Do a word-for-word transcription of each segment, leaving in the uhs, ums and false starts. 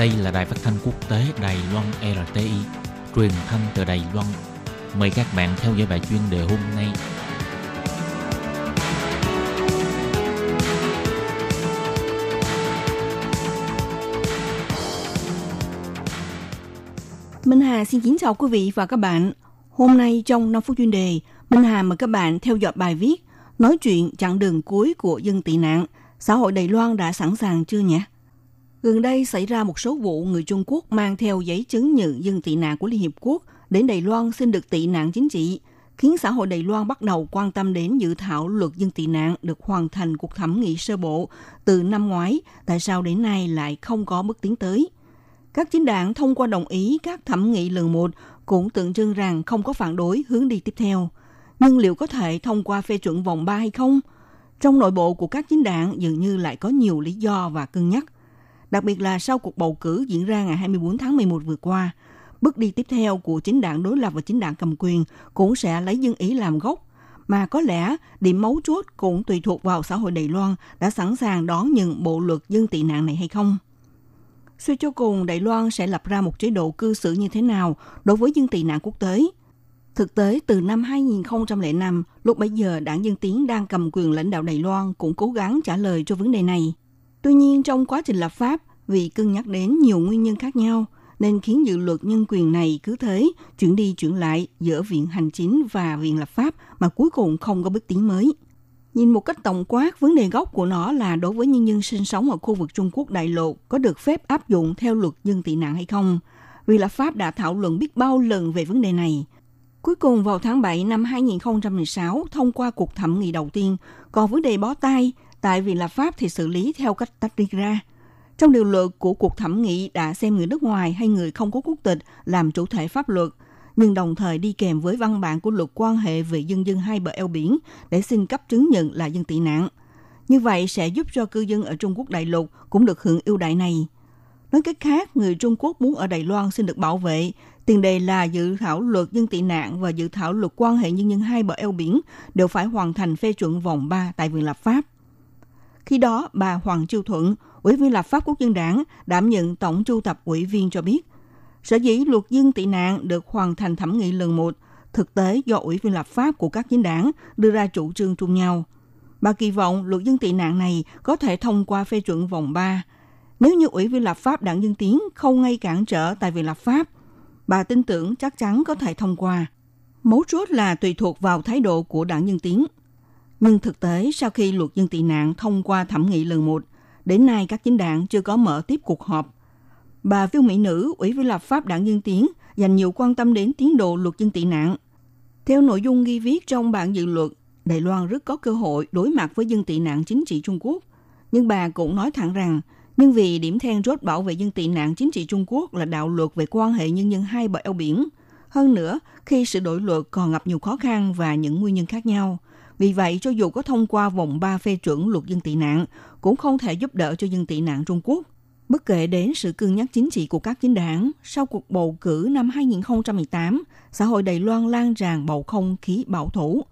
Đây là đài phát thanh quốc tế Đài Loan rờ tê i, truyền thanh từ Đài Loan. Mời các bạn theo dõi bài chuyên đề hôm nay. Minh Hà xin kính chào quý vị và các bạn. Hôm nay trong năm phút chuyên đề, Minh Hà mời các bạn theo dõi bài viết nói chuyện chặng đường cuối của dân tị nạn. Xã hội Đài Loan đã sẵn sàng chưa nhỉ? Gần đây xảy ra một số vụ người Trung Quốc mang theo giấy chứng nhận dân tị nạn của Liên Hiệp Quốc đến Đài Loan xin được tị nạn chính trị, khiến xã hội Đài Loan bắt đầu quan tâm đến dự thảo luật dân tị nạn được hoàn thành cuộc thẩm nghị sơ bộ từ năm ngoái, tại sao đến nay lại không có bước tiến tới. Các chính đảng thông qua đồng ý các thẩm nghị lần một cũng tượng trưng rằng không có phản đối hướng đi tiếp theo. Nhưng liệu có thể thông qua phê chuẩn vòng ba hay không? Trong nội bộ của các chính đảng dường như lại có nhiều lý do và cân nhắc. Đặc biệt là sau cuộc bầu cử diễn ra ngày hai mươi tư tháng mười một vừa qua, bước đi tiếp theo của chính đảng đối lập và chính đảng cầm quyền cũng sẽ lấy dân ý làm gốc. Mà có lẽ điểm mấu chốt cũng tùy thuộc vào xã hội Đài Loan đã sẵn sàng đón nhận bộ luật dân tị nạn này hay không. Suy cho cùng, Đài Loan sẽ lập ra một chế độ cư xử như thế nào đối với dân tị nạn quốc tế? Thực tế, từ năm hai nghìn không trăm lẻ năm, lúc bấy giờ đảng Dân Tiến đang cầm quyền lãnh đạo Đài Loan cũng cố gắng trả lời cho vấn đề này. Tuy nhiên, trong quá trình lập pháp, vì cân nhắc đến nhiều nguyên nhân khác nhau, nên khiến dự luật nhân quyền này cứ thế chuyển đi chuyển lại giữa Viện Hành Chính và Viện Lập pháp mà cuối cùng không có bước tiến mới. Nhìn một cách tổng quát, vấn đề gốc của nó là đối với nhân dân sinh sống ở khu vực Trung Quốc đại lục có được phép áp dụng theo luật dân tị nạn hay không. Viện Lập pháp đã thảo luận biết bao lần về vấn đề này. Cuối cùng vào tháng bảy năm hai nghìn không trăm mười sáu, thông qua cuộc thẩm nghị đầu tiên, còn vấn đề bó tay, tại vì là Pháp thì xử lý theo cách tách riêng ra. Trong điều luật của cuộc thẩm nghị đã xem người nước ngoài hay người không có quốc tịch làm chủ thể pháp luật, nhưng đồng thời đi kèm với văn bản của luật quan hệ về dân dân hai bờ eo biển để xin cấp chứng nhận là dân tị nạn. Như vậy sẽ giúp cho cư dân ở Trung Quốc đại lục cũng được hưởng ưu đãi này. Nói cách khác, người Trung Quốc muốn ở Đài Loan xin được bảo vệ, tiền đề là dự thảo luật dân tị nạn và dự thảo luật quan hệ nhân dân hai bờ eo biển đều phải hoàn thành phê chuẩn vòng ba tại Viện Lập pháp. Khi đó, bà Hoàng Chiêu Thuận, Ủy viên Lập pháp Quốc dân đảng, đảm nhận tổng chu tập ủy viên cho biết, sở dĩ luật dân tị nạn được hoàn thành thẩm nghị lần một, thực tế do Ủy viên Lập pháp của các chính đảng đưa ra chủ trương chung nhau. Bà kỳ vọng luật dân tị nạn này có thể thông qua phê chuẩn vòng ba. Nếu như Ủy viên Lập pháp đảng Dân Tiến không gây cản trở tại Viện Lập pháp, bà tin tưởng chắc chắn có thể thông qua. Mấu chốt là tùy thuộc vào thái độ của đảng Dân Tiến. Nhưng thực tế, sau khi luật dân tị nạn thông qua thẩm nghị lần một, đến nay các chính đảng chưa có mở tiếp cuộc họp. Bà Phiêu Mỹ Nữ, Ủy viên Lập pháp đảng Dân Tiến, dành nhiều quan tâm đến tiến độ luật dân tị nạn. Theo nội dung ghi viết trong bản dự luật, Đài Loan rất có cơ hội đối mặt với dân tị nạn chính trị Trung Quốc. Nhưng bà cũng nói thẳng rằng, nhưng vì điểm then chốt bảo vệ dân tị nạn chính trị Trung Quốc là đạo luật về quan hệ nhân dân hai bờ eo biển. Hơn nữa, khi sửa đổi luật còn gặp nhiều khó khăn và những nguyên nhân khác nhau. Vì vậy, cho dù có thông qua vòng ba phê chuẩn luật dân tị nạn, cũng không thể giúp đỡ cho dân tị nạn Trung Quốc. Bất kể đến sự cương nhắc chính trị của các chính đảng, sau cuộc bầu cử năm hai nghìn không trăm mười tám, xã hội Đài Loan lan tràn bầu không khí bảo thủ.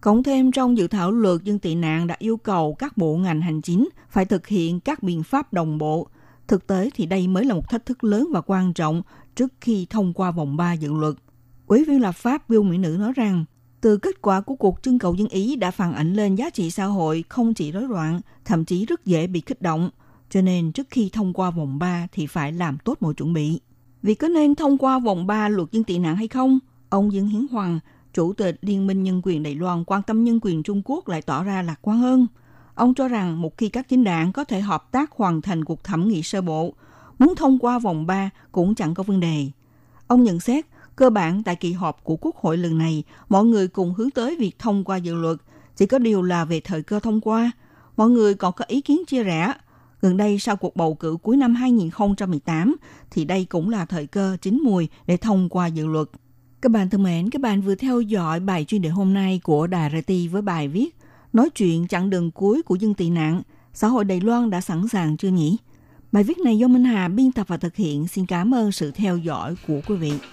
Cộng thêm trong dự thảo luật dân tị nạn đã yêu cầu các bộ ngành hành chính phải thực hiện các biện pháp đồng bộ. Thực tế thì đây mới là một thách thức lớn và quan trọng trước khi thông qua vòng ba dự luật. Ủy viên Lập pháp Bill Mỹ Nữ nói rằng, từ kết quả của cuộc trưng cầu dân ý đã phản ảnh lên giá trị xã hội không chỉ rối loạn, thậm chí rất dễ bị kích động. Cho nên trước khi thông qua vòng ba thì phải làm tốt mọi chuẩn bị. Vì có nên thông qua vòng ba luật dân tị nạn hay không? Ông Dương Hiến Hoàng, Chủ tịch Liên minh Nhân quyền Đài Loan quan tâm nhân quyền Trung Quốc lại tỏ ra lạc quan hơn. Ông cho rằng một khi các chính đảng có thể hợp tác hoàn thành cuộc thẩm nghị sơ bộ, muốn thông qua vòng ba cũng chẳng có vấn đề. Ông nhận xét, cơ bản tại kỳ họp của Quốc hội lần này, mọi người cùng hướng tới việc thông qua dự luật, chỉ có điều là về thời cơ thông qua. Mọi người còn có ý kiến chia rẽ. Gần đây sau cuộc bầu cử cuối năm hai nghìn không trăm mười tám, thì đây cũng là thời cơ chín mùi để thông qua dự luật. Các bạn thân mến, các bạn vừa theo dõi bài chuyên đề hôm nay của Đài rờ tê i với bài viết nói chuyện chặng đường cuối của dân tị nạn, xã hội Đài Loan đã sẵn sàng chưa nhỉ? Bài viết này do Minh Hà biên tập và thực hiện. Xin cảm ơn sự theo dõi của quý vị.